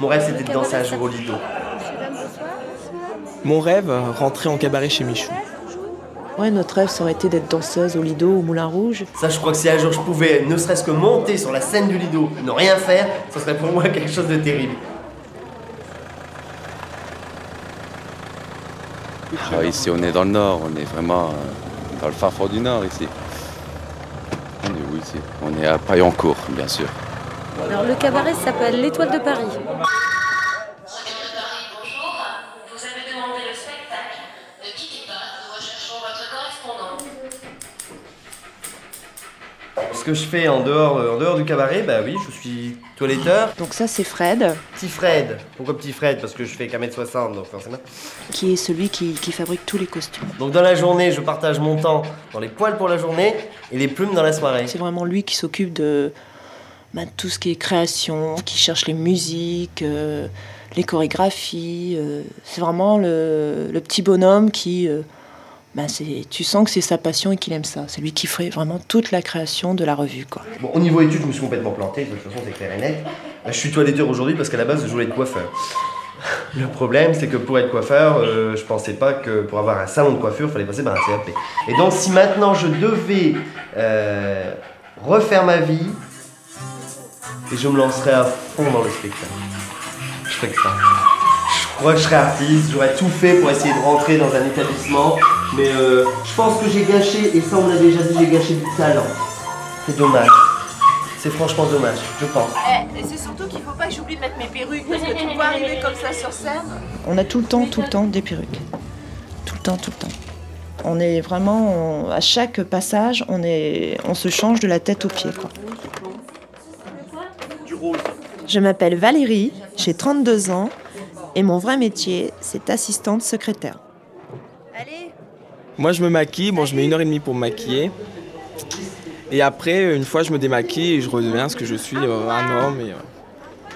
Mon rêve, c'était de danser un jour au Lido. Mon rêve, rentrer en cabaret chez Michou. Ouais, notre rêve, ça aurait été d'être danseuse au Lido, au Moulin Rouge. Ça, je crois que si un jour je pouvais, ne serait-ce que monter sur la scène du Lido, ne rien faire, ça serait pour moi quelque chose de terrible. Ah, ici, on est dans le Nord, on est vraiment dans le far fort du Nord, ici. On est où, ici? On est à Paillencourt, bien sûr. Alors, le cabaret s'appelle l'Étoile de Paris. Ce que je fais en dehors du cabaret, bah oui, je suis toiletteur. Donc ça, c'est Fred. Petit Fred. Pourquoi petit Fred? Parce que je fais qu'1m60, donc forcément. Qui est celui qui fabrique tous les costumes. Donc dans la journée, je partage mon temps dans les poils pour la journée et les plumes dans la soirée. C'est vraiment lui qui s'occupe de tout ce qui est création, qui cherche les musiques, les chorégraphies. C'est vraiment le petit bonhomme qui... tu sens que c'est sa passion et qu'il aime ça. C'est lui qui ferait vraiment toute la création de la revue, quoi. Bon, au niveau études, je me suis complètement planté, de toute façon, c'est clair et net. Je suis toiletteur aujourd'hui parce qu'à la base, je voulais être coiffeur. Le problème, c'est que pour être coiffeur, je pensais pas que pour avoir un salon de coiffure, il fallait passer par un CAP. Et donc, si maintenant je devais refaire ma vie, et je me lancerais à fond dans le spectacle. Je ferais que ça. Je crois que je serais artiste, j'aurais tout fait pour essayer de rentrer dans un établissement, mais je pense que j'ai gâché, et ça on l'a déjà dit, j'ai gâché du talent. C'est dommage. C'est franchement dommage, je pense. Et c'est surtout qu'il ne faut pas que j'oublie de mettre mes perruques, parce que tu me vois arriver comme ça sur scène. On a tout le temps des perruques. Tout le temps. On est vraiment, à chaque passage, on se change de la tête aux pieds, quoi. Je m'appelle Valérie, j'ai 32 ans. Et mon vrai métier, c'est assistante secrétaire. Allez. Moi, je me maquille. Bon, je mets 1h30 pour me maquiller. Et après, une fois, je me démaquille et je redeviens ce que je suis, un homme. Et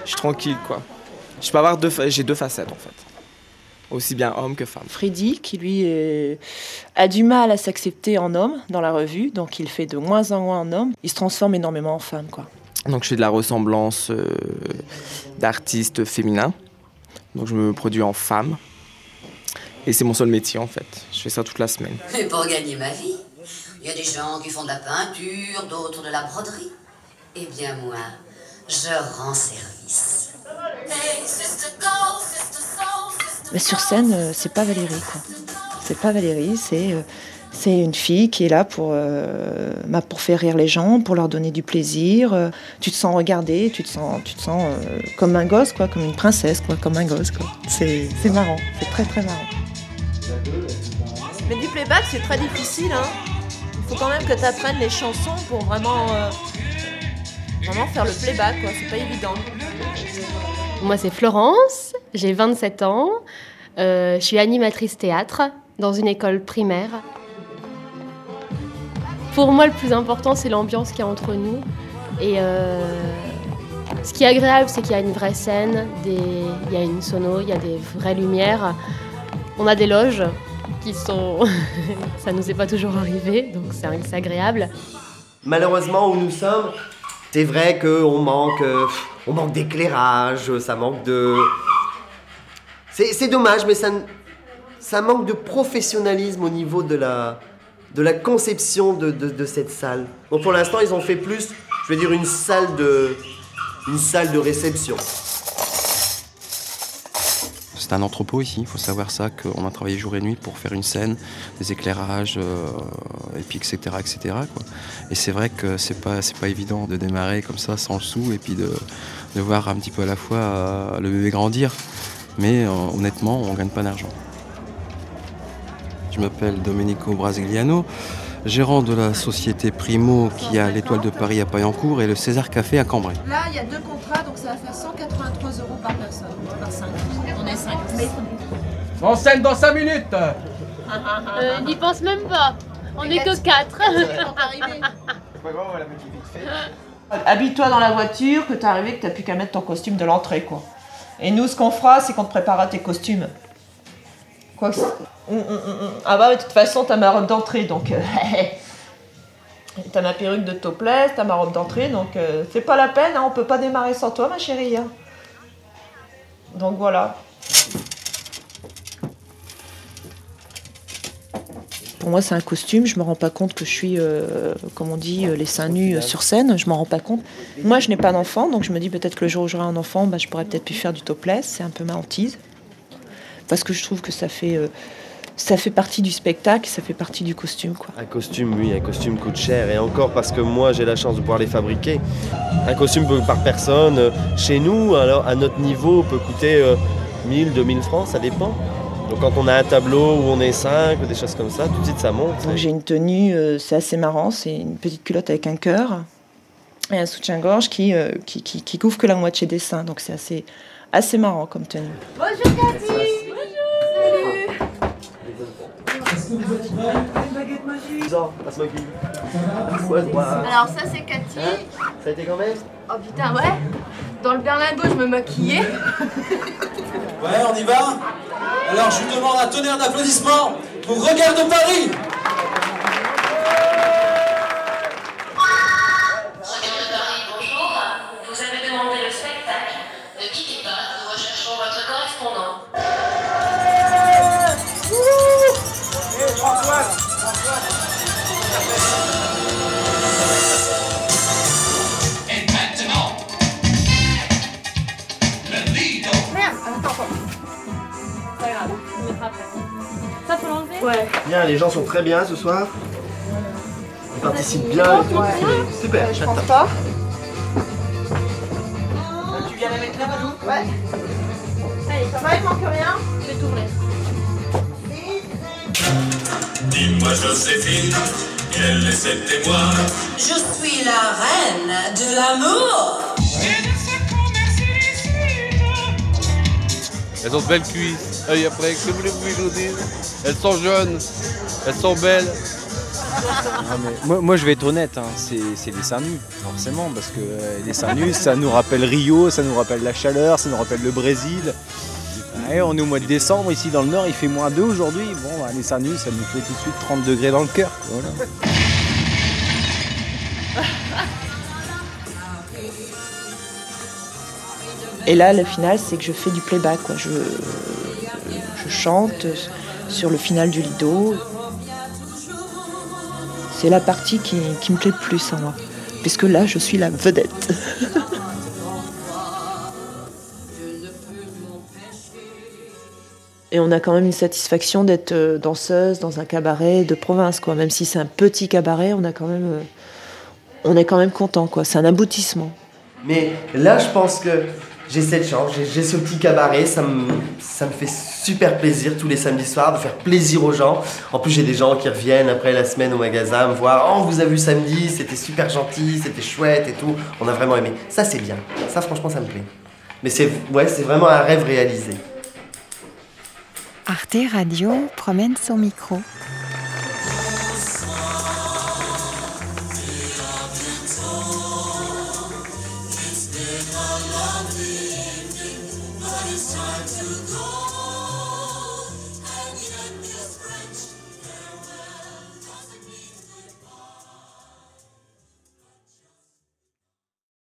je suis tranquille, quoi. Je peux avoir j'ai deux facettes, en fait. Aussi bien homme que femme. Freddy, qui lui a du mal à s'accepter en homme dans la revue, donc il fait de moins en moins en homme. Il se transforme énormément en femme, quoi. Donc, je fais de la ressemblance d'artistes féminins. Donc je me produis en femme. Et c'est mon seul métier, en fait. Je fais ça toute la semaine. C'est pour gagner ma vie. Il y a des gens qui font de la peinture, d'autres de la broderie. Eh bien moi, je rends service. Mais sur scène, c'est pas Valérie, quoi. C'est pas Valérie, c'est une fille qui est là pour faire rire les gens, pour leur donner du plaisir. Tu te sens regardée, tu te sens comme un gosse, quoi, comme une princesse, quoi, comme un gosse, quoi. C'est marrant, c'est très très marrant. Mais du playback, c'est très difficile, hein. Il faut quand même que tu apprennes les chansons pour vraiment faire le playback, quoi. C'est pas évident. Moi, c'est Florence, j'ai 27 ans, je suis animatrice théâtre dans une école primaire. Pour moi, le plus important, c'est l'ambiance qu'il y a entre nous. Et ce qui est agréable, c'est qu'il y a une vraie scène, il y a une sono, il y a des vraies lumières. On a des loges qui sont... Ça ne nous est pas toujours arrivé, donc c'est agréable. Malheureusement, où nous sommes, c'est vrai qu'on manque d'éclairage, ça manque de... C'est dommage, mais ça manque de professionnalisme au niveau de la conception de cette salle. Bon, pour l'instant, ils ont fait plus, je vais dire, une salle de réception. C'est un entrepôt ici, il faut savoir ça, qu'on a travaillé jour et nuit pour faire une scène, des éclairages, et puis etc. quoi. Et c'est vrai que c'est pas évident de démarrer comme ça, sans le sou, et puis de voir un petit peu à la fois le bébé grandir. Mais honnêtement, on gagne pas d'argent. Je m'appelle Domenico Brasigliano, gérant de la société Primo qui a l'Étoile de Paris à Paillencourt et le César Café à Cambrai. Là, il y a 2 contrats, donc ça va faire 183 € par personne, par 5. On est 5. En scène dans 5 minutes. N'y pense même pas, on n'est que 4. Habille-toi dans la voiture, que t'es arrivé, que t'as plus qu'à mettre ton costume de l'entrée, quoi. Et nous, ce qu'on fera, c'est qu'on te préparera tes costumes. Quoi que ça... Ah bah, de toute façon, t'as ma robe d'entrée, donc... t'as ma perruque de topless, t'as ma robe d'entrée, donc c'est pas la peine, hein, on peut pas démarrer sans toi, ma chérie. Hein. Donc voilà. Pour moi, c'est un costume. Je me rends pas compte que je suis, comme on dit, les seins nus sur scène. Je m'en rends pas compte. Moi, je n'ai pas d'enfant, donc je me dis peut-être que le jour où j'aurai un enfant, bah, je pourrais peut-être plus faire du topless. C'est un peu ma hantise, parce que je trouve que ça fait partie du spectacle, ça fait partie du costume, quoi. Un costume, oui, un costume coûte cher, et encore parce que moi, j'ai la chance de pouvoir les fabriquer. Un costume par personne, chez nous, alors à notre niveau, peut coûter 1000, 2000 francs, ça dépend. Donc quand on a un tableau où on est 5 ou des choses comme ça, tout de suite ça monte. Donc j'ai une tenue, c'est assez marrant, c'est une petite culotte avec un cœur et un soutien-gorge qui couvre que la moitié des seins. Donc c'est assez marrant comme tenue. Bonjour Cathy. Bonjour. Salut. Est-ce que vous êtes prêts? Une baguette magique. Alors ça c'est Cathy. Hein, ça a été quand même? Oh putain ouais. Dans le Berlingot je me maquillais. Ouais, on y va? Alors je vous demande un tonnerre d'applaudissements pour Regard de Paris. Regard de Paris, bonjour. Vous avez demandé le spectacle. Ne quittez pas, nous recherchons votre correspondant. Hey, François. Et maintenant, le Lido. Ça faut l'enlever? Ouais. Bien, les gens sont très bien ce soir. Ils participent bien. Super, je pense pas. Tu viens la mettre là, Malou? Ouais. Allez, ça va, il manque rien? Je vais t'ouvrir. Dis-moi, Joséphine, quel est cet émoi? Je suis la reine de l'amour. Elles ont de belles cuisses, œil après, que voulez-vous que je vous dise? Elles sont jeunes, elles sont belles. Ah mais, moi je vais être honnête, hein, c'est les seins nus, forcément, parce que les seins nus, ça nous rappelle Rio, ça nous rappelle la chaleur, ça nous rappelle le Brésil. Ouais, on est au mois de décembre, ici dans le Nord, il fait -2 aujourd'hui. Bon, bah, les seins nus, ça nous fait tout de suite 30 degrés dans le cœur. Voilà. Et là, le final, c'est que je fais du playback, quoi. Je chante sur le final du Lido. C'est la partie qui me plaît le plus en moi, puisque là, je suis la vedette. Et on a quand même une satisfaction d'être danseuse dans un cabaret de province, quoi. Même si c'est un petit cabaret, on est quand même content, quoi. C'est un aboutissement. Mais là, je pense que j'ai cette chance, j'ai ce petit cabaret, ça me fait super plaisir tous les samedis soirs de faire plaisir aux gens. En plus, j'ai des gens qui reviennent après la semaine au magasin me voir. Oh, on vous a vu samedi, c'était super gentil, c'était chouette et tout. On a vraiment aimé. Ça, c'est bien. Ça, franchement, ça me plaît. Mais c'est vraiment un rêve réalisé. Arte Radio promène son micro. It's time to go.